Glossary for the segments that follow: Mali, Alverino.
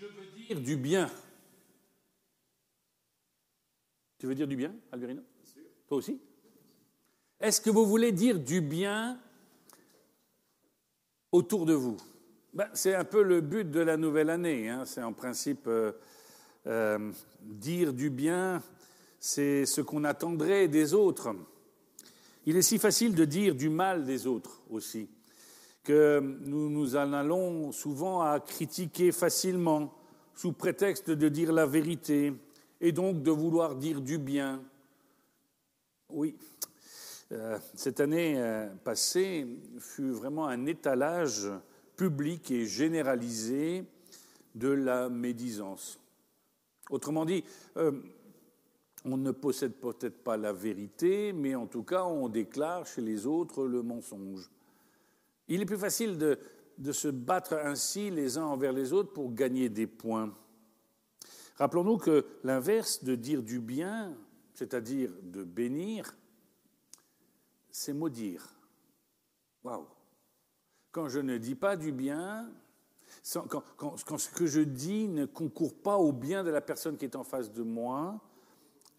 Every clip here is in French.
Je veux dire du bien. Tu veux dire du bien, Alverino? Toi aussi? Est-ce que vous voulez dire du bien autour de vous? Ben, c'est un peu le but de la nouvelle année. Hein. C'est en principe dire du bien, c'est ce qu'on attendrait des autres. Il est si facile de dire du mal des autres aussi, que nous nous en allons souvent à critiquer facilement, sous prétexte de dire la vérité, et donc de vouloir dire du bien. Oui, cette année passée fut vraiment un étalage public et généralisé de la médisance. Autrement dit, on ne possède peut-être pas la vérité, mais en tout cas, on déclare chez les autres le mensonge. Il est plus facile de se battre ainsi les uns envers les autres pour gagner des points. Rappelons-nous que l'inverse de dire du bien, c'est-à-dire de bénir, c'est maudire. Waouh! Quand je ne dis pas du bien, quand ce que je dis ne concourt pas au bien de la personne qui est en face de moi,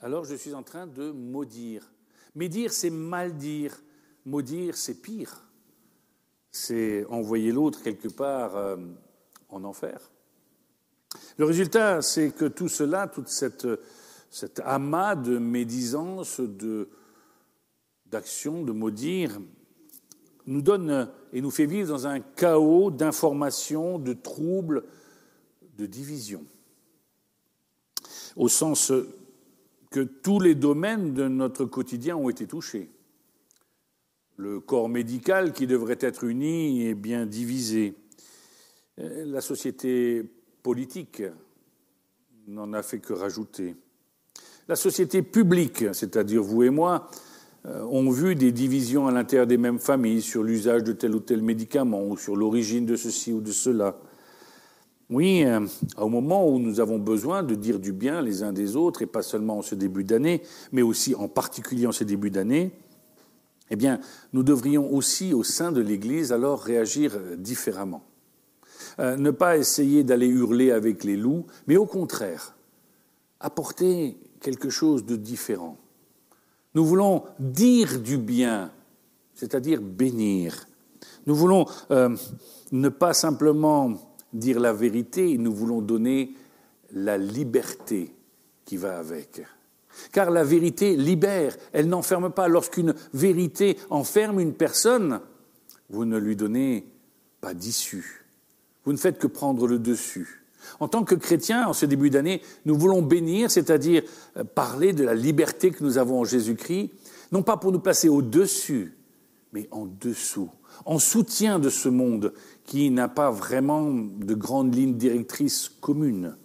alors je suis en train de maudire. Médire, c'est mal dire. Maudire, c'est pire. C'est envoyer l'autre quelque part en enfer. Le résultat, c'est que tout cela, toute cet amas de médisance, d'actions, de maudire, nous donne et nous fait vivre dans un chaos d'informations, de troubles, de divisions. Au sens que tous les domaines de notre quotidien ont été touchés. Le corps médical qui devrait être uni est bien divisé. La société politique n'en a fait que rajouter. La société publique, c'est-à-dire vous et moi, ont vu des divisions à l'intérieur des mêmes familles sur l'usage de tel ou tel médicament ou sur l'origine de ceci ou de cela. Oui, au moment où nous avons besoin de dire du bien les uns des autres, et pas seulement en ce début d'année, mais aussi en particulier en ce début d'année, eh bien, nous devrions aussi, au sein de l'Église, alors réagir différemment. Ne pas essayer d'aller hurler avec les loups, mais au contraire, apporter quelque chose de différent. Nous voulons dire du bien, c'est-à-dire bénir. Nous voulons ne pas simplement dire la vérité, nous voulons donner la liberté qui va avec. Car la vérité libère, elle n'enferme pas. Lorsqu'une vérité enferme une personne, vous ne lui donnez pas d'issue. Vous ne faites que prendre le dessus. En tant que chrétiens, en ce début d'année, nous voulons bénir, c'est-à-dire parler de la liberté que nous avons en Jésus-Christ, non pas pour nous placer au-dessus, mais en dessous, en soutien de ce monde qui n'a pas vraiment de grande ligne directrice commune.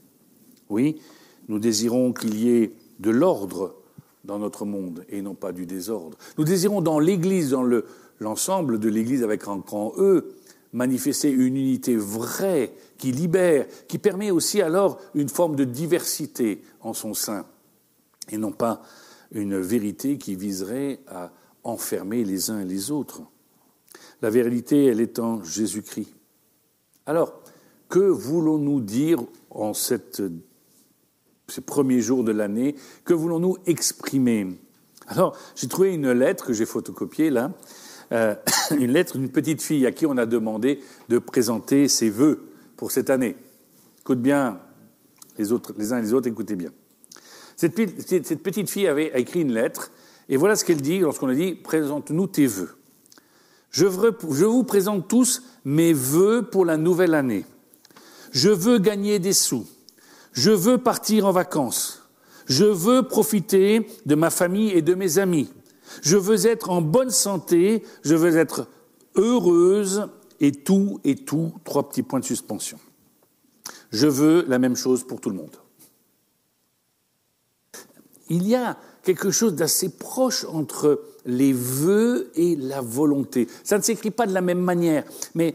Oui, nous désirons qu'il y ait de l'ordre dans notre monde et non pas du désordre. Nous désirons dans l'Église, dans l'ensemble de l'Église avec un grand E, manifester une unité vraie qui libère, qui permet aussi alors une forme de diversité en son sein et non pas une vérité qui viserait à enfermer les uns et les autres. La vérité, elle est en Jésus-Christ. Alors, que voulons-nous dire en ces premiers jours de l'année, que voulons-nous exprimer? Alors, j'ai trouvé une lettre que j'ai photocopiée là, une lettre d'une petite fille à qui on a demandé de présenter ses vœux pour cette année. Écoute bien, les uns et les autres, écoutez bien. Cette petite fille avait écrit une lettre, et voilà ce qu'elle dit lorsqu'on a dit « Présente-nous tes vœux ». Je vous présente tous mes vœux pour la nouvelle année. Je veux gagner des sous. Je veux partir en vacances. Je veux profiter de ma famille et de mes amis. Je veux être en bonne santé. Je veux être heureuse et tout, 3 petits points de suspension. Je veux la même chose pour tout le monde. Il y a quelque chose d'assez proche entre les vœux et la volonté. Ça ne s'écrit pas de la même manière, mais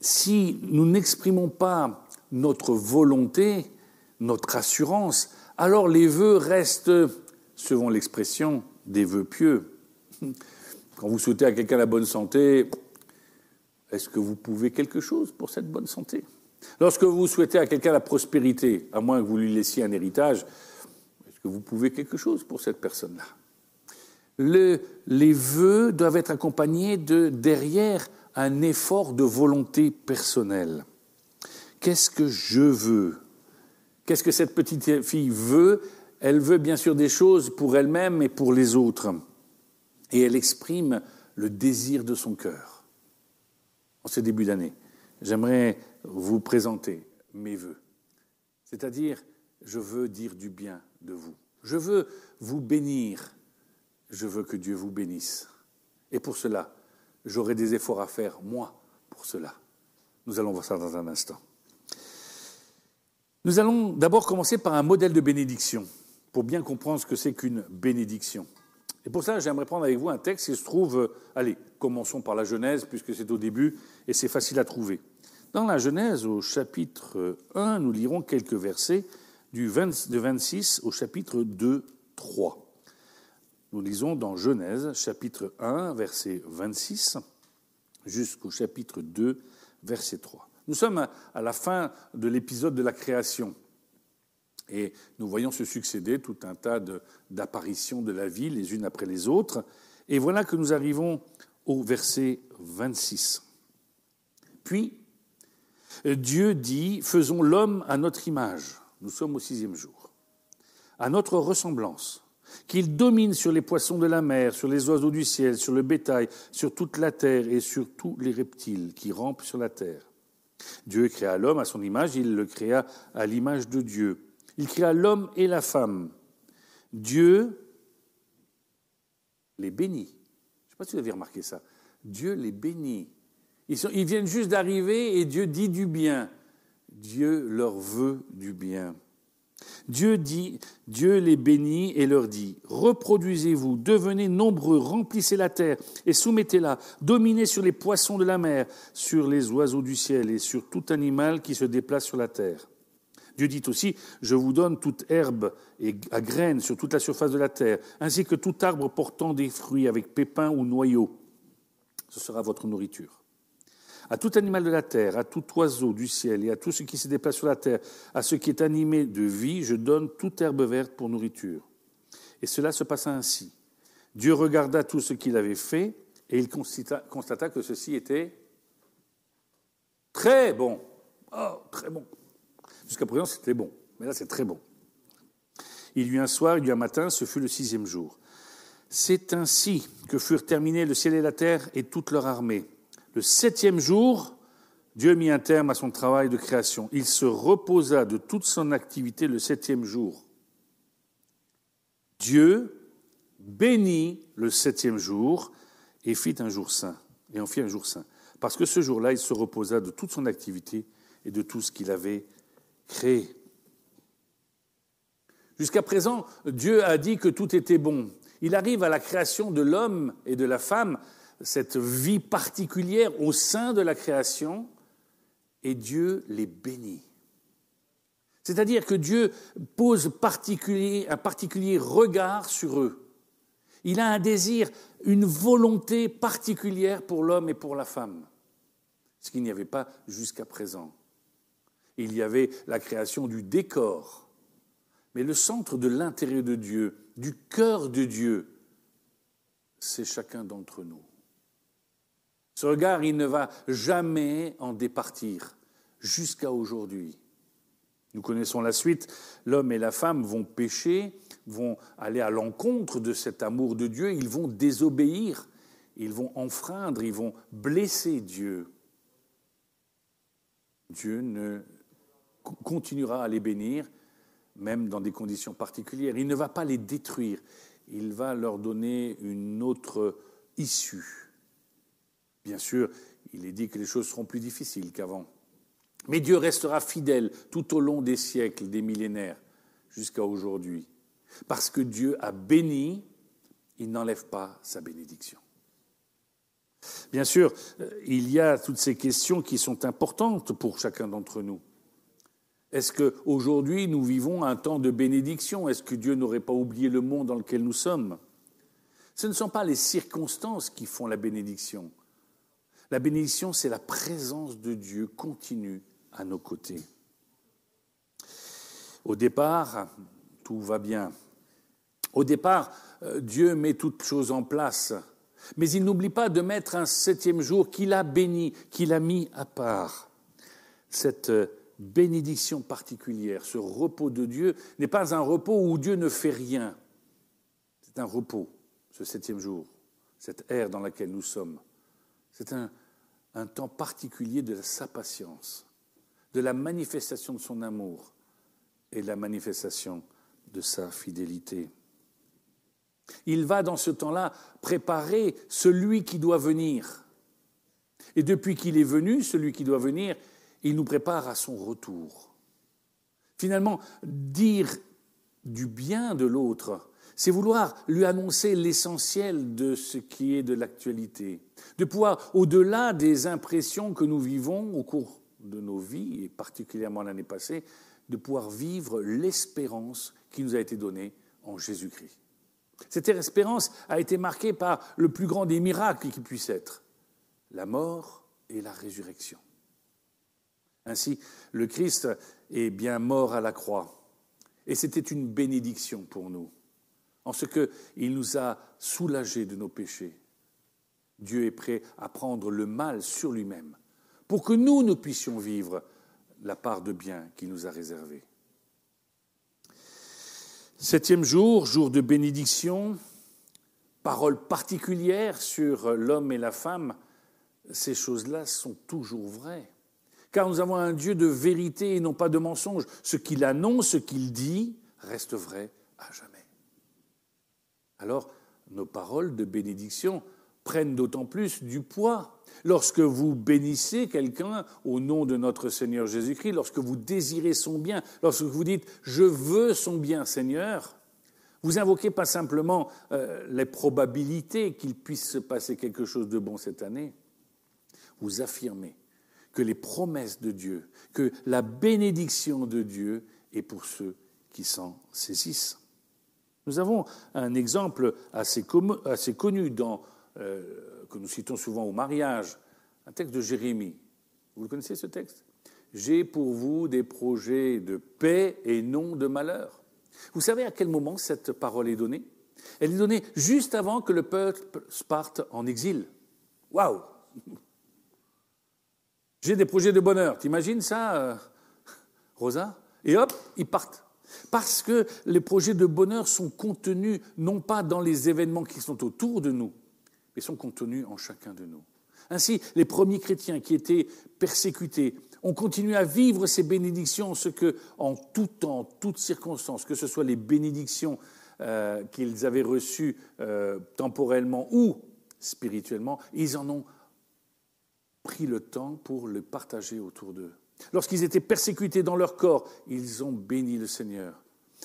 si nous n'exprimons pas notre volonté, notre assurance, alors les vœux restent, selon l'expression, des vœux pieux. Quand vous souhaitez à quelqu'un la bonne santé, est-ce que vous pouvez quelque chose pour cette bonne santé ? Lorsque vous souhaitez à quelqu'un la prospérité, à moins que vous lui laissiez un héritage, est-ce que vous pouvez quelque chose pour cette personne-là ? Les vœux doivent être accompagnés de, derrière, un effort de volonté personnelle. Qu'est-ce que je veux ? Qu'est-ce que cette petite fille veut ? Elle veut bien sûr des choses pour elle-même et pour les autres. Et elle exprime le désir de son cœur. En ce début d'année, j'aimerais vous présenter mes vœux. C'est-à-dire, je veux dire du bien de vous. Je veux vous bénir. Je veux que Dieu vous bénisse. Et pour cela, j'aurai des efforts à faire, moi, pour cela. Nous allons voir ça dans un instant. Nous allons d'abord commencer par un modèle de bénédiction, pour bien comprendre ce que c'est qu'une bénédiction. Et pour ça, j'aimerais prendre avec vous un texte qui se trouve... Allez, commençons par la Genèse, puisque c'est au début, et c'est facile à trouver. Dans la Genèse, au chapitre 1, nous lirons quelques versets de 26 au chapitre 2, 3. Nous lisons dans Genèse, chapitre 1, verset 26, jusqu'au chapitre 2, verset 3. Nous sommes à la fin de l'épisode de la création. Et nous voyons se succéder tout un tas d'apparitions de la vie, les unes après les autres. Et voilà que nous arrivons au verset 26. Puis, Dieu dit, faisons l'homme à notre image. Nous sommes au 6e jour. À notre ressemblance. Qu'il domine sur les poissons de la mer, sur les oiseaux du ciel, sur le bétail, sur toute la terre et sur tous les reptiles qui rampent sur la terre. Dieu créa l'homme à son image, il le créa à l'image de Dieu. Il créa l'homme et la femme. Dieu les bénit. Je ne sais pas si vous avez remarqué ça. Dieu les bénit. Ils viennent juste d'arriver et Dieu dit du bien. Dieu leur veut du bien. Dieu les bénit et leur dit « Reproduisez-vous, devenez nombreux, remplissez la terre et soumettez-la, dominez sur les poissons de la mer, sur les oiseaux du ciel et sur tout animal qui se déplace sur la terre. » Dieu dit aussi « Je vous donne toute herbe et à graines sur toute la surface de la terre, ainsi que tout arbre portant des fruits avec pépins ou noyaux. Ce sera votre nourriture. » À tout animal de la terre, à tout oiseau du ciel et à tout ce qui se déplace sur la terre, à ce qui est animé de vie, je donne toute herbe verte pour nourriture. Et cela se passa ainsi. Dieu regarda tout ce qu'il avait fait et il constata que ceci était très bon. Oh, très bon. Jusqu'à présent, c'était bon. Mais là, c'est très bon. Il y eut un soir, il y eut un matin, ce fut le 6e jour. C'est ainsi que furent terminés le ciel et la terre et toute leur armée. Le 7e jour, Dieu mit un terme à son travail de création. Il se reposa de toute son activité le 7e jour. Dieu bénit le 7e jour et fit un jour saint. Et en fit un jour saint. Parce que ce jour-là, il se reposa de toute son activité et de tout ce qu'il avait créé. Jusqu'à présent, Dieu a dit que tout était bon. Il arrive à la création de l'homme et de la femme, cette vie particulière au sein de la création, et Dieu les bénit. C'est-à-dire que Dieu pose un particulier regard sur eux. Il a un désir, une volonté particulière pour l'homme et pour la femme, ce qu'il n'y avait pas jusqu'à présent. Il y avait la création du décor, mais le centre de l'intérêt de Dieu, du cœur de Dieu, c'est chacun d'entre nous. Ce regard, il ne va jamais en départir, jusqu'à aujourd'hui. Nous connaissons la suite, l'homme et la femme vont pécher, vont aller à l'encontre de cet amour de Dieu, ils vont désobéir, ils vont enfreindre, ils vont blesser Dieu. Dieu ne continuera à les bénir, même dans des conditions particulières. Il ne va pas les détruire, il va leur donner une autre issue. Bien sûr, il est dit que les choses seront plus difficiles qu'avant. Mais Dieu restera fidèle tout au long des siècles, des millénaires, jusqu'à aujourd'hui. Parce que Dieu a béni, il n'enlève pas sa bénédiction. Bien sûr, il y a toutes ces questions qui sont importantes pour chacun d'entre nous. Est-ce qu'aujourd'hui, nous vivons un temps de bénédiction ? Est-ce que Dieu n'aurait pas oublié le monde dans lequel nous sommes ? Ce ne sont pas les circonstances qui font la bénédiction. La bénédiction, c'est la présence de Dieu continue à nos côtés. Au départ, tout va bien. Au départ, Dieu met toutes choses en place, mais il n'oublie pas de mettre un septième jour qu'il a béni, qu'il a mis à part. Cette bénédiction particulière, ce repos de Dieu, n'est pas un repos où Dieu ne fait rien. C'est un repos, ce septième jour, cette ère dans laquelle nous sommes. C'est un temps particulier de sa patience, de la manifestation de son amour et de la manifestation de sa fidélité. Il va dans ce temps-là préparer celui qui doit venir. Et depuis qu'il est venu, celui qui doit venir, il nous prépare à son retour. Finalement, dire du bien de l'autre, c'est vouloir lui annoncer l'essentiel de ce qui est de l'actualité, de pouvoir, au-delà des impressions que nous vivons au cours de nos vies, et particulièrement l'année passée, de pouvoir vivre l'espérance qui nous a été donnée en Jésus-Christ. Cette espérance a été marquée par le plus grand des miracles qui puisse être, la mort et la résurrection. Ainsi, le Christ est bien mort à la croix, et c'était une bénédiction pour nous, en ce qu'il nous a soulagés de nos péchés. Dieu est prêt à prendre le mal sur lui-même, pour que nous, nous puissions vivre la part de bien qu'il nous a réservée. Septième jour, jour de bénédiction, parole particulière sur l'homme et la femme, ces choses-là sont toujours vraies. Car nous avons un Dieu de vérité et non pas de mensonge. Ce qu'il annonce, ce qu'il dit, reste vrai à jamais. Alors, nos paroles de bénédiction prennent d'autant plus du poids. Lorsque vous bénissez quelqu'un au nom de notre Seigneur Jésus-Christ, lorsque vous désirez son bien, lorsque vous dites « Je veux son bien, Seigneur », vous invoquez pas simplement les probabilités qu'il puisse se passer quelque chose de bon cette année. Vous affirmez que les promesses de Dieu, que la bénédiction de Dieu est pour ceux qui s'en saisissent. Nous avons un exemple assez connu que nous citons souvent au mariage, un texte de Jérémie. Vous le connaissez, ce texte ? « J'ai pour vous des projets de paix et non de malheur. » Vous savez à quel moment cette parole est donnée ? Elle est donnée juste avant que le peuple parte en exil. Waouh ! J'ai des projets de bonheur. T'imagines ça, Rosa ? Et hop, ils partent. Parce que les projets de bonheur sont contenus non pas dans les événements qui sont autour de nous, mais sont contenus en chacun de nous. Ainsi, les premiers chrétiens qui étaient persécutés ont continué à vivre ces bénédictions, en ce que, en tout temps, toutes circonstances, que ce soit les bénédictions qu'ils avaient reçues temporellement ou spirituellement, ils en ont pris le temps pour le partager autour d'eux. Lorsqu'ils étaient persécutés dans leur corps, ils ont béni le Seigneur.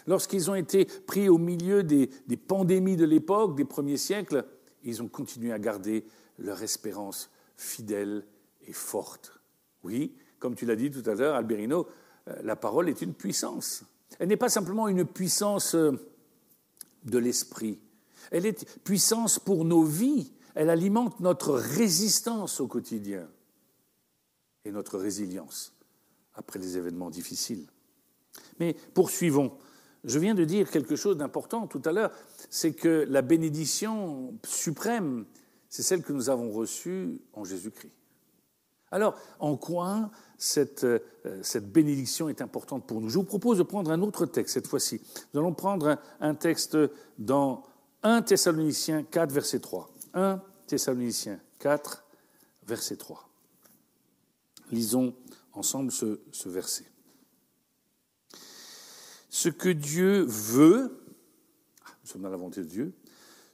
Lorsqu'ils ont été pris au milieu des pandémies de l'époque, des premiers siècles, ils ont continué à garder leur espérance fidèle et forte. Oui, comme tu l'as dit tout à l'heure, Alberino, la parole est une puissance. Elle n'est pas simplement une puissance de l'esprit. Elle est puissance pour nos vies. Elle alimente notre résistance au quotidien et notre résilience après les événements difficiles. Mais poursuivons. Je viens de dire quelque chose d'important tout à l'heure, c'est que la bénédiction suprême, c'est celle que nous avons reçue en Jésus-Christ. Alors, en quoi cette bénédiction est importante pour nous ? Je vous propose de prendre un autre texte cette fois-ci. Nous allons prendre un texte dans 1 Thessaloniciens 4, verset 3. 1 Thessaloniciens 4, verset 3. Lisons ensemble ce verset. Ce que Dieu veut, nous sommes dans la volonté de Dieu,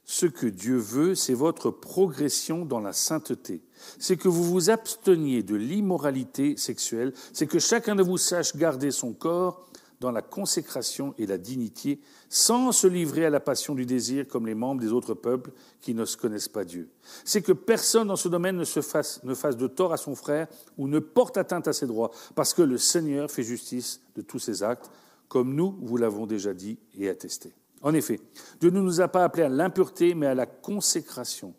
ce que Dieu veut, c'est votre progression dans la sainteté. C'est que vous vous absteniez de l'immoralité sexuelle, c'est que chacun de vous sache garder son corps dans la consécration et la dignité, sans se livrer à la passion du désir comme les membres des autres peuples qui ne se connaissent pas Dieu. C'est que personne dans ce domaine ne fasse de tort à son frère ou ne porte atteinte à ses droits, parce que le Seigneur fait justice de tous ses actes, comme nous vous l'avons déjà dit et attesté. En effet, Dieu ne nous a pas appelés à l'impureté, mais à la consécration.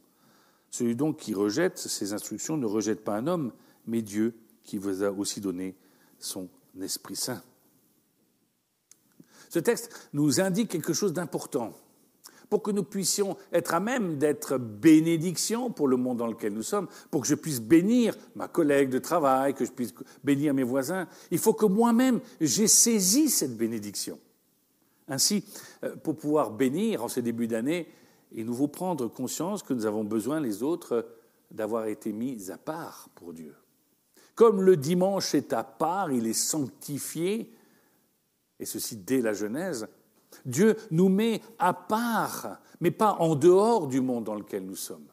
Celui donc qui rejette ces instructions ne rejette pas un homme, mais Dieu qui vous a aussi donné son Esprit Saint. Ce texte nous indique quelque chose d'important. Pour que nous puissions être à même d'être bénédiction pour le monde dans lequel nous sommes, pour que je puisse bénir ma collègue de travail, que je puisse bénir mes voisins, il faut que moi-même, j'ai saisi cette bénédiction. Ainsi, pour pouvoir bénir en ce début d'année, il nous faut prendre conscience que nous avons besoin, les autres, d'avoir été mis à part pour Dieu. Comme le dimanche est à part, il est sanctifié, et ceci dès la Genèse, Dieu nous met à part, mais pas en dehors du monde dans lequel nous sommes.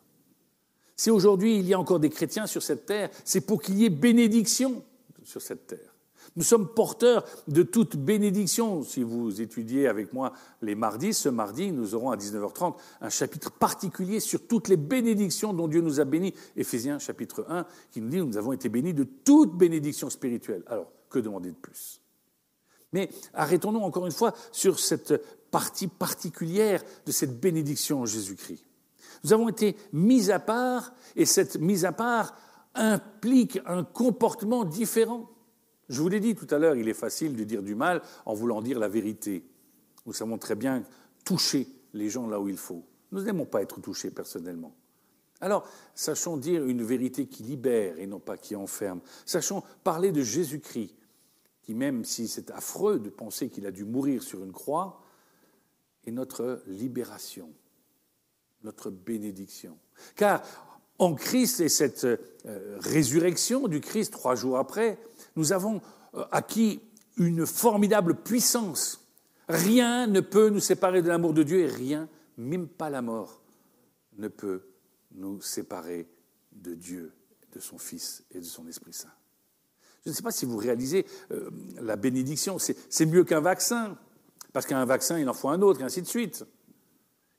Si aujourd'hui il y a encore des chrétiens sur cette terre, c'est pour qu'il y ait bénédiction sur cette terre. Nous sommes porteurs de toute bénédiction. Si vous étudiez avec moi les mardis, ce mardi, nous aurons à 19h30 un chapitre particulier sur toutes les bénédictions dont Dieu nous a bénis. Éphésiens chapitre 1 qui nous dit que nous avons été bénis de toute bénédiction spirituelle. Alors, que demander de plus ? Mais arrêtons-nous encore une fois sur cette partie particulière de cette bénédiction en Jésus-Christ. Nous avons été mis à part et cette mise à part implique un comportement différent. Je vous l'ai dit tout à l'heure, il est facile de dire du mal en voulant dire la vérité. Nous savons très bien toucher les gens là où il faut. Nous n'aimons pas être touchés personnellement. Alors, sachons dire une vérité qui libère et non pas qui enferme. Sachons parler de Jésus-Christ, qui, même si c'est affreux de penser qu'il a dû mourir sur une croix, est notre libération, notre bénédiction. Car en Christ et cette résurrection du Christ, 3 jours après, nous avons acquis une formidable puissance. Rien ne peut nous séparer de l'amour de Dieu et rien, même pas la mort, ne peut nous séparer de Dieu, de son Fils et de son Esprit Saint. Je ne sais pas si vous réalisez la bénédiction, c'est mieux qu'un vaccin, parce qu'un vaccin, il en faut un autre, et ainsi de suite.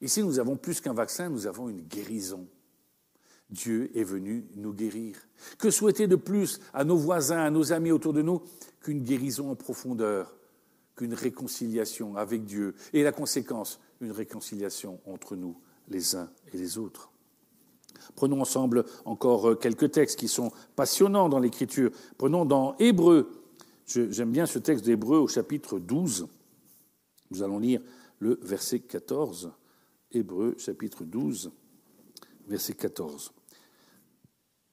Ici, nous avons plus qu'un vaccin, nous avons une guérison. Dieu est venu nous guérir. Que souhaiter de plus à nos voisins, à nos amis autour de nous, qu'une guérison en profondeur, qu'une réconciliation avec Dieu, et la conséquence, une réconciliation entre nous, les uns et les autres. Prenons ensemble encore quelques textes qui sont passionnants dans l'Écriture. Prenons dans Hébreux. J'aime bien ce texte d'Hébreux au chapitre 12. Nous allons lire le verset 14. Hébreux, chapitre 12, verset 14.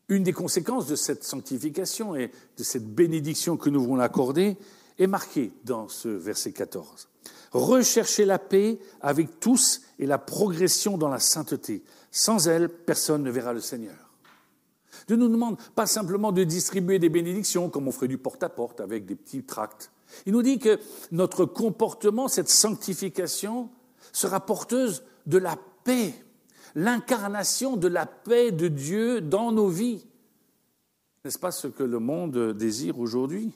Une des conséquences de cette sanctification et de cette bénédiction que nous voulons accorder est marquée dans ce verset 14. « Recherchez la paix avec tous et la progression dans la sainteté. » Sans elle, personne ne verra le Seigneur. Dieu nous demande pas simplement de distribuer des bénédictions comme on ferait du porte-à-porte avec des petits tracts. Il nous dit que notre comportement, cette sanctification, sera porteuse de la paix, l'incarnation de la paix de Dieu dans nos vies. N'est-ce pas ce que le monde désire aujourd'hui ?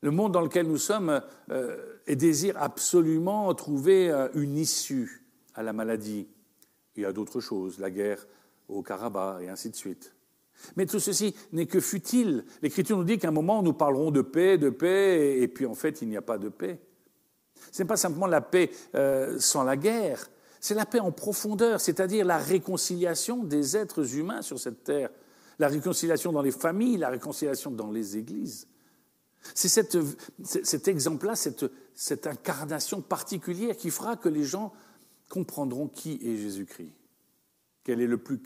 Le monde dans lequel nous sommes désire absolument trouver une issue à la maladie. Il y a d'autres choses, la guerre au Karabakh et ainsi de suite. Mais tout ceci n'est que futile. L'Écriture nous dit qu'à un moment, nous parlerons de paix, et puis en fait, il n'y a pas de paix. Ce n'est pas simplement la paix sans la guerre, c'est la paix en profondeur, c'est-à-dire la réconciliation des êtres humains sur cette terre, la réconciliation dans les familles, la réconciliation dans les églises. C'est cet exemple-là, cette incarnation particulière qui fera que les gens comprendront qui est Jésus-Christ. Quel est le plus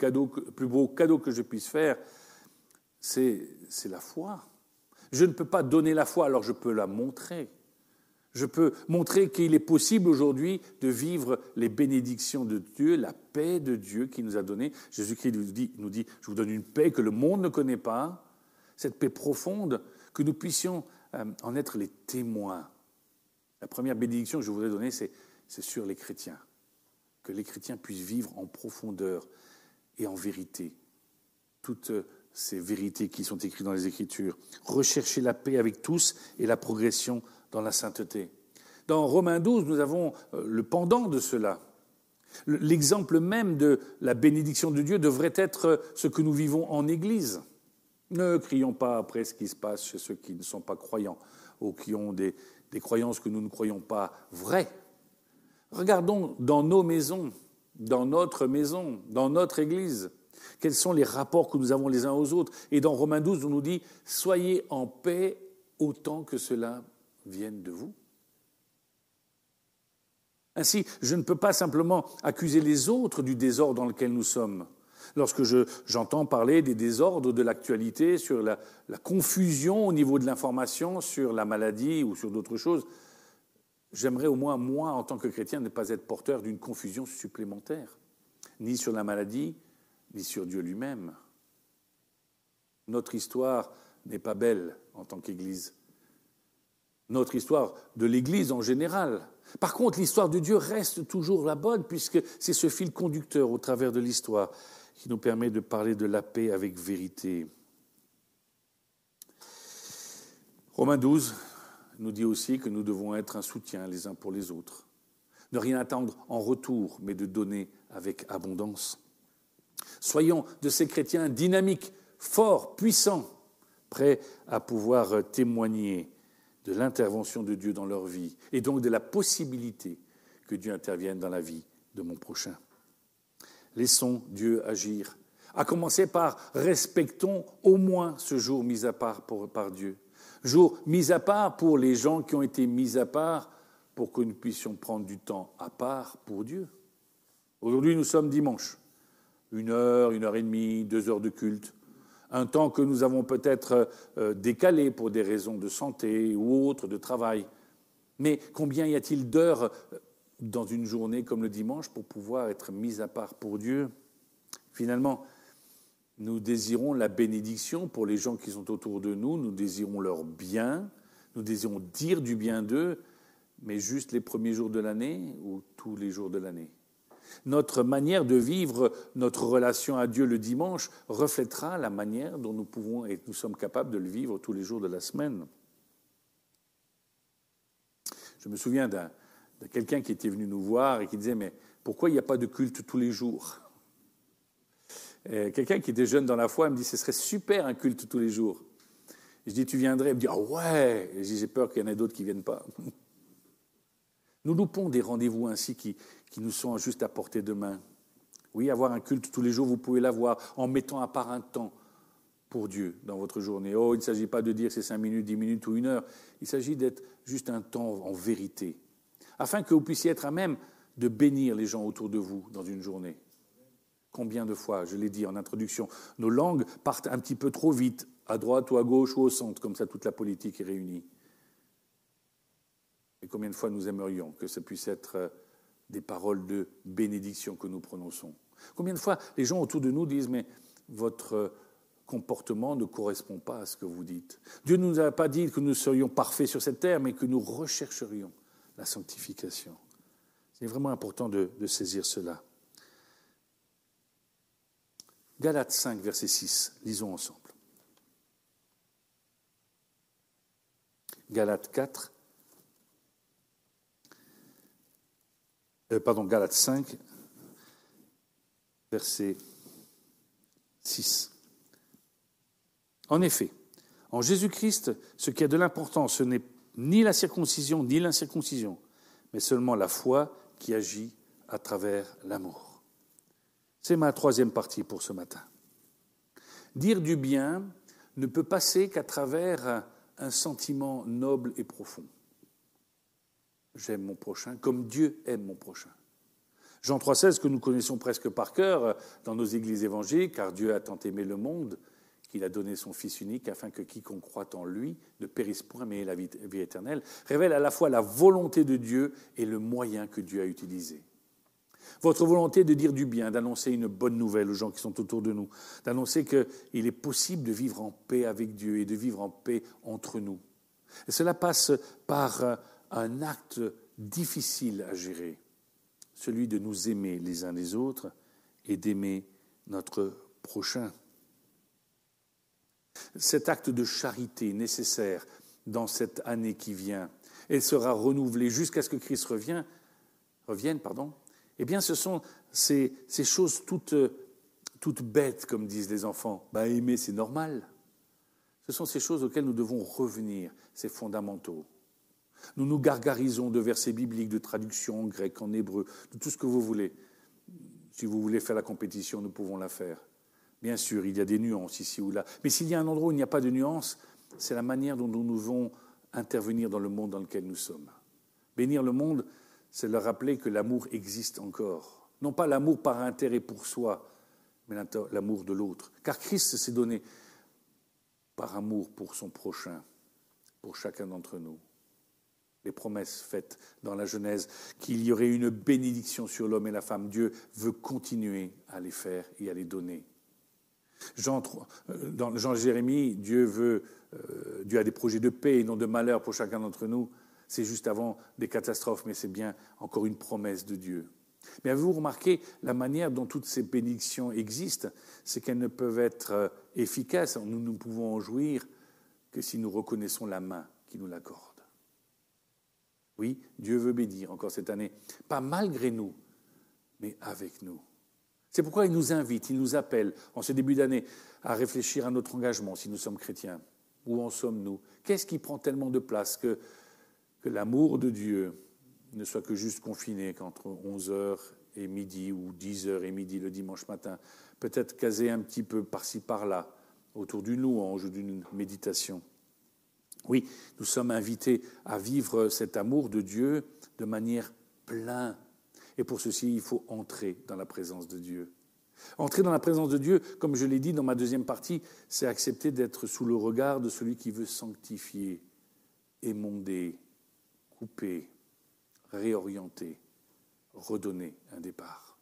beau cadeau que je puisse faire ? C'est la foi. Je ne peux pas donner la foi, alors je peux la montrer. Je peux montrer qu'il est possible aujourd'hui de vivre les bénédictions de Dieu, la paix de Dieu qu'il nous a donnée. Jésus-Christ nous dit, je vous donne une paix que le monde ne connaît pas, cette paix profonde, que nous puissions en être les témoins. La première bénédiction que je voudrais donner, c'est sur les chrétiens. Que les chrétiens puissent vivre en profondeur et en vérité. Toutes ces vérités qui sont écrites dans les Écritures. Rechercher la paix avec tous et la progression dans la sainteté. Dans Romains 12, nous avons le pendant de cela. L'exemple même de la bénédiction de Dieu devrait être ce que nous vivons en Église. Ne crions pas après ce qui se passe chez ceux qui ne sont pas croyants ou qui ont des croyances que nous ne croyons pas vraies. Regardons dans nos maisons, dans notre maison, dans notre Église, quels sont les rapports que nous avons les uns aux autres. Et dans Romains 12, on nous dit « Soyez en paix autant que cela vienne de vous. Ainsi, je ne peux pas simplement accuser les autres du désordre dans lequel nous sommes. Lorsque j'entends parler des désordres de l'actualité, sur la confusion au niveau de l'information, sur la maladie ou sur d'autres choses, j'aimerais au moins, moi, en tant que chrétien, ne pas être porteur d'une confusion supplémentaire, ni sur la maladie, ni sur Dieu lui-même. Notre histoire n'est pas belle en tant qu'Église. Notre histoire de l'Église en général. Par contre, l'histoire de Dieu reste toujours la bonne, puisque c'est ce fil conducteur au travers de l'histoire qui nous permet de parler de la paix avec vérité. Romains 12 nous dit aussi que nous devons être un soutien les uns pour les autres. Ne rien attendre en retour, mais de donner avec abondance. Soyons de ces chrétiens dynamiques, forts, puissants, prêts à pouvoir témoigner de l'intervention de Dieu dans leur vie et donc de la possibilité que Dieu intervienne dans la vie de mon prochain. Laissons Dieu agir, à commencer par respectons au moins ce jour mis à part par Dieu, jour mis à part pour les gens qui ont été mis à part pour que nous puissions prendre du temps à part pour Dieu. Aujourd'hui, nous sommes dimanche, 1 heure, 1 heure et demie, 2 heures de culte. Un temps que nous avons peut-être décalé pour des raisons de santé ou autres, de travail. Mais combien y a-t-il d'heures dans une journée comme le dimanche pour pouvoir être mis à part pour Dieu ? Finalement, nous désirons la bénédiction pour les gens qui sont autour de nous, nous désirons leur bien, nous désirons dire du bien d'eux, mais juste les premiers jours de l'année ou tous les jours de l'année ? Notre manière de vivre notre relation à Dieu le dimanche reflètera la manière dont nous pouvons et nous sommes capables de le vivre tous les jours de la semaine. Je me souviens de quelqu'un qui était venu nous voir et qui disait « Mais pourquoi il n'y a pas de culte tous les jours ?» Quelqu'un qui était jeune dans la foi me dit « Ce serait super un culte tous les jours. » Je dis « Tu viendrais ?» Il me dit « Ah ouais !» Et je dis « J'ai peur qu'il y en ait d'autres qui ne viennent pas. » Nous loupons des rendez-vous ainsi qui nous sont juste à portée de main. Oui, avoir un culte tous les jours, vous pouvez l'avoir en mettant à part un temps pour Dieu dans votre journée. Oh, il ne s'agit pas de dire c'est 5 minutes, 10 minutes ou 1 heure. Il s'agit d'être juste un temps en vérité, afin que vous puissiez être à même de bénir les gens autour de vous dans une journée. Combien de fois, je l'ai dit en introduction, nos langues partent un petit peu trop vite, à droite ou à gauche ou au centre, comme ça toute la politique est réunie. Et combien de fois nous aimerions que ça puisse être des paroles de bénédiction que nous prononçons. Combien de fois les gens autour de nous disent « Mais votre comportement ne correspond pas à ce que vous dites. » Dieu ne nous a pas dit que nous serions parfaits sur cette terre, mais que nous rechercherions la sanctification. C'est vraiment important de saisir cela. Galates 5, verset 6, lisons ensemble. Galates 5, verset 6. En effet, en Jésus-Christ, ce qui a de l'importance, ce n'est ni la circoncision ni l'incirconcision, mais seulement la foi qui agit à travers l'amour. C'est ma troisième partie pour ce matin. Dire du bien ne peut passer qu'à travers un sentiment noble et profond. J'aime mon prochain comme Dieu aime mon prochain. Jean 3,16 que nous connaissons presque par cœur dans nos églises évangéliques, car Dieu a tant aimé le monde qu'il a donné son Fils unique afin que quiconque croit en lui ne périsse point mais ait la vie éternelle, révèle à la fois la volonté de Dieu et le moyen que Dieu a utilisé. Votre volonté de dire du bien, d'annoncer une bonne nouvelle aux gens qui sont autour de nous, d'annoncer qu'il est possible de vivre en paix avec Dieu et de vivre en paix entre nous. Et cela passe par un acte difficile à gérer, celui de nous aimer les uns les autres et d'aimer notre prochain. Cet acte de charité nécessaire dans cette année qui vient et sera renouvelé jusqu'à ce que Christ revienne, eh bien ce sont ces choses toutes bêtes, comme disent les enfants. Aimer, c'est normal. Ce sont ces choses auxquelles nous devons revenir, ces fondamentaux. Nous nous gargarisons de versets bibliques, de traductions en grec, en hébreu, de tout ce que vous voulez. Si vous voulez faire la compétition, nous pouvons la faire. Bien sûr, il y a des nuances ici ou là. Mais s'il y a un endroit où il n'y a pas de nuances, c'est la manière dont nous devons intervenir dans le monde dans lequel nous sommes. Bénir le monde, c'est leur rappeler que l'amour existe encore. Non pas l'amour par intérêt pour soi, mais l'amour de l'autre. Car Christ s'est donné par amour pour son prochain, pour chacun d'entre nous. Les promesses faites dans la Genèse, qu'il y aurait une bénédiction sur l'homme et la femme, Dieu veut continuer à les faire et à les donner. Dans Jean-Jérémie, Dieu a des projets de paix et non de malheur pour chacun d'entre nous. C'est juste avant des catastrophes, mais c'est bien encore une promesse de Dieu. Mais avez-vous remarqué la manière dont toutes ces bénédictions existent? C'est qu'elles ne peuvent être efficaces, nous ne pouvons en jouir que si nous reconnaissons la main qui nous l'accorde. Oui, Dieu veut bénir encore cette année, pas malgré nous, mais avec nous. C'est pourquoi il nous invite, il nous appelle en ce début d'année à réfléchir à notre engagement si nous sommes chrétiens. Où en sommes-nous? Qu'est-ce qui prend tellement de place que l'amour de Dieu ne soit que juste confiné qu'entre 11h et midi ou 10h et midi le dimanche matin, peut-être casé un petit peu par-ci par-là, autour d'une louange ou d'une méditation. Oui, nous sommes invités à vivre cet amour de Dieu de manière pleine. Et pour ceci, il faut entrer dans la présence de Dieu. Entrer dans la présence de Dieu, comme je l'ai dit dans ma deuxième partie, c'est accepter d'être sous le regard de celui qui veut sanctifier, émonder, couper, réorienter, redonner un départ.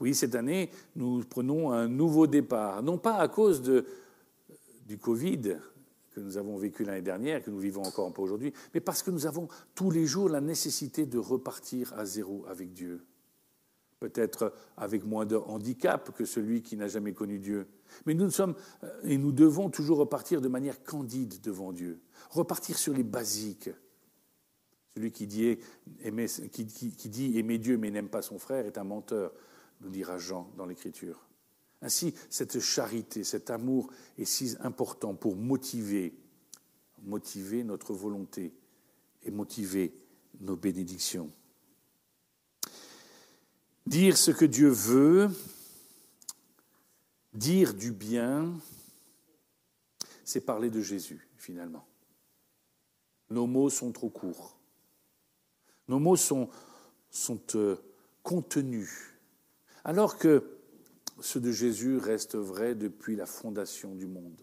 Oui, cette année, nous prenons un nouveau départ, non pas à cause du Covid, que nous avons vécu l'année dernière, que nous vivons encore un peu aujourd'hui, mais parce que nous avons tous les jours la nécessité de repartir à zéro avec Dieu. Peut-être avec moins de handicap que celui qui n'a jamais connu Dieu. Mais nous devons toujours repartir de manière candide devant Dieu, repartir sur les basiques. Celui qui dit aimer Dieu mais n'aime pas son frère est un menteur, nous dira Jean dans l'Écriture. Ainsi, cette charité, cet amour est si important pour motiver notre volonté et motiver nos bénédictions. Dire ce que Dieu veut, dire du bien, c'est parler de Jésus, finalement. Nos mots sont trop courts. Nos mots sont contenus, alors que ceux de Jésus restent vrais depuis la fondation du monde.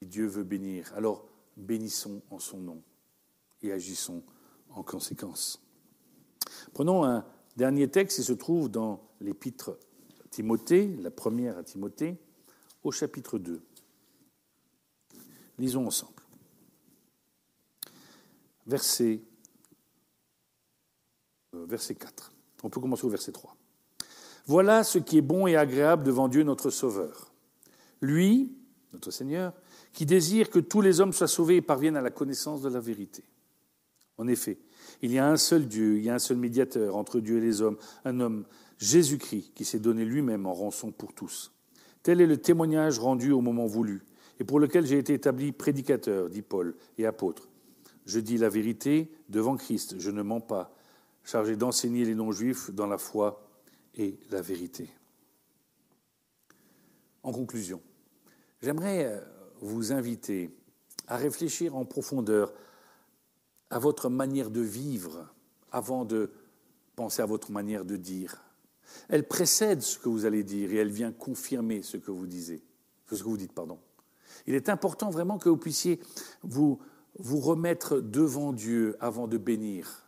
Si Dieu veut bénir, alors bénissons en son nom et agissons en conséquence. Prenons un dernier texte qui se trouve dans l'épître à Timothée, la première à Timothée, au chapitre 2. Lisons ensemble. Verset 4. On peut commencer au verset 3. Voilà ce qui est bon et agréable devant Dieu notre Sauveur. Lui, notre Seigneur, qui désire que tous les hommes soient sauvés et parviennent à la connaissance de la vérité. En effet, il y a un seul Dieu, il y a un seul médiateur entre Dieu et les hommes, un homme, Jésus-Christ, qui s'est donné lui-même en rançon pour tous. Tel est le témoignage rendu au moment voulu, et pour lequel j'ai été établi prédicateur, dit Paul, et apôtre. Je dis la vérité devant Christ, je ne mens pas, chargé d'enseigner les non-juifs dans la foi et la vérité. En conclusion, j'aimerais vous inviter à réfléchir en profondeur à votre manière de vivre avant de penser à votre manière de dire. Elle précède ce que vous allez dire et elle vient confirmer ce que vous dites. Il est important vraiment que vous puissiez vous remettre devant Dieu avant de bénir.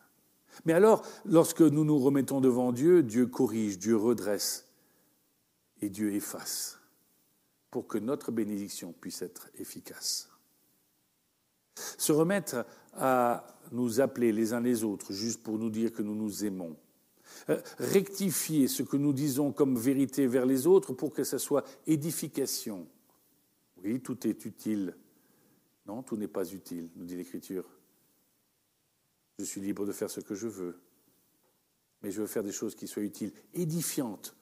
Mais alors, lorsque nous nous remettons devant Dieu, Dieu corrige, Dieu redresse et Dieu efface pour que notre bénédiction puisse être efficace. Se remettre à nous appeler les uns les autres juste pour nous dire que nous nous aimons. Rectifier ce que nous disons comme vérité vers les autres pour que ça soit édification. Oui, tout est utile. Non, tout n'est pas utile, nous dit l'Écriture. Je suis libre de faire ce que je veux, mais je veux faire des choses qui soient utiles, édifiantes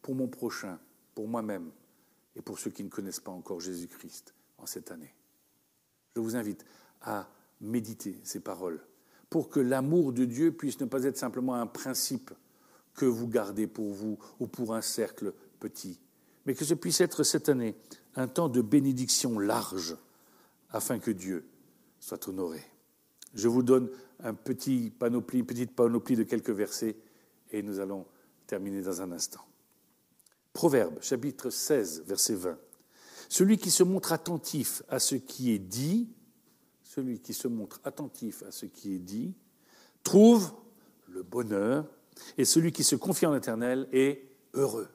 pour mon prochain, pour moi-même et pour ceux qui ne connaissent pas encore Jésus-Christ en cette année. Je vous invite à méditer ces paroles pour que l'amour de Dieu puisse ne pas être simplement un principe que vous gardez pour vous ou pour un cercle petit, mais que ce puisse être cette année un temps de bénédiction large afin que Dieu soit honoré. Je vous donne une petite panoplie de quelques versets et nous allons terminer dans un instant. Proverbe, chapitre 16, verset 20. Celui qui se montre attentif à ce qui est dit, trouve le bonheur, et celui qui se confie en l'Éternel est heureux.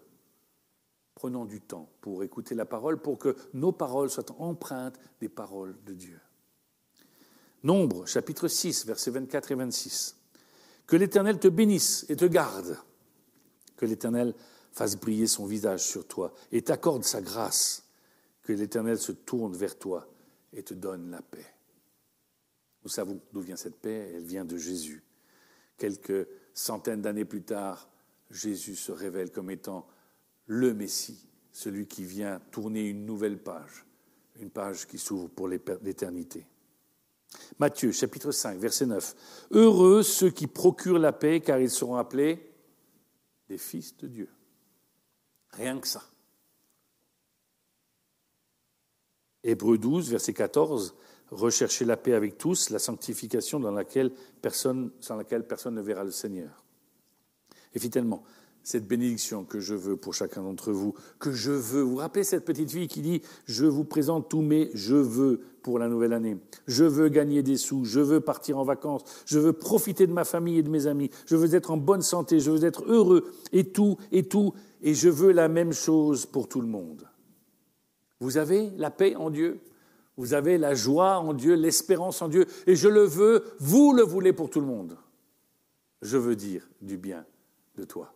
Prenons du temps pour écouter la parole, pour que nos paroles soient empreintes des paroles de Dieu. Nombre, chapitre 6, versets 24 et 26. Que l'Éternel te bénisse et te garde. Que l'Éternel fasse briller son visage sur toi et t'accorde sa grâce. Que l'Éternel se tourne vers toi et te donne la paix. Nous savons d'où vient cette paix, elle vient de Jésus. Quelques centaines d'années plus tard, Jésus se révèle comme étant le Messie, celui qui vient tourner une nouvelle page, une page qui s'ouvre pour l'éternité. Matthieu, chapitre 5, verset 9. « Heureux ceux qui procurent la paix, car ils seront appelés des fils de Dieu. » Rien que ça. Hébreux 12, verset 14. « Recherchez la paix avec tous, la sanctification sans laquelle personne ne verra le Seigneur. » Et finalement, cette bénédiction que je veux pour chacun d'entre vous, vous vous rappelez cette petite fille qui dit « Je vous présente tous mes je veux pour la nouvelle année. Je veux gagner des sous, je veux partir en vacances, je veux profiter de ma famille et de mes amis, je veux être en bonne santé, je veux être heureux, et je veux la même chose pour tout le monde. » Vous avez la paix en Dieu, vous avez la joie en Dieu, l'espérance en Dieu, et je le veux, vous le voulez pour tout le monde. Je veux dire du bien de toi.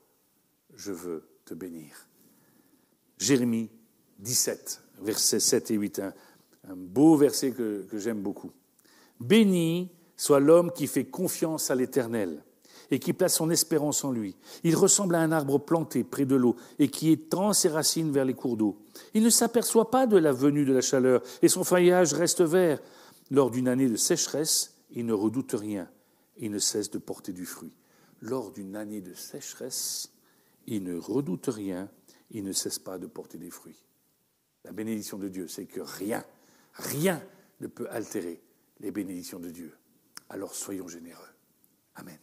Je veux te bénir. Jérémie 17, versets 7 et 8, un beau verset que j'aime beaucoup. « Béni soit l'homme qui fait confiance à l'Éternel et qui place son espérance en lui. Il ressemble à un arbre planté près de l'eau et qui étend ses racines vers les cours d'eau. Il ne s'aperçoit pas de la venue de la chaleur et son feuillage reste vert. Lors d'une année de sécheresse, il ne redoute rien. Il ne cesse de porter du fruit. » Lors d'une année de sécheresse, il ne redoute rien, il ne cesse pas de porter des fruits. La bénédiction de Dieu, c'est que rien ne peut altérer les bénédictions de Dieu. Alors soyons généreux. Amen.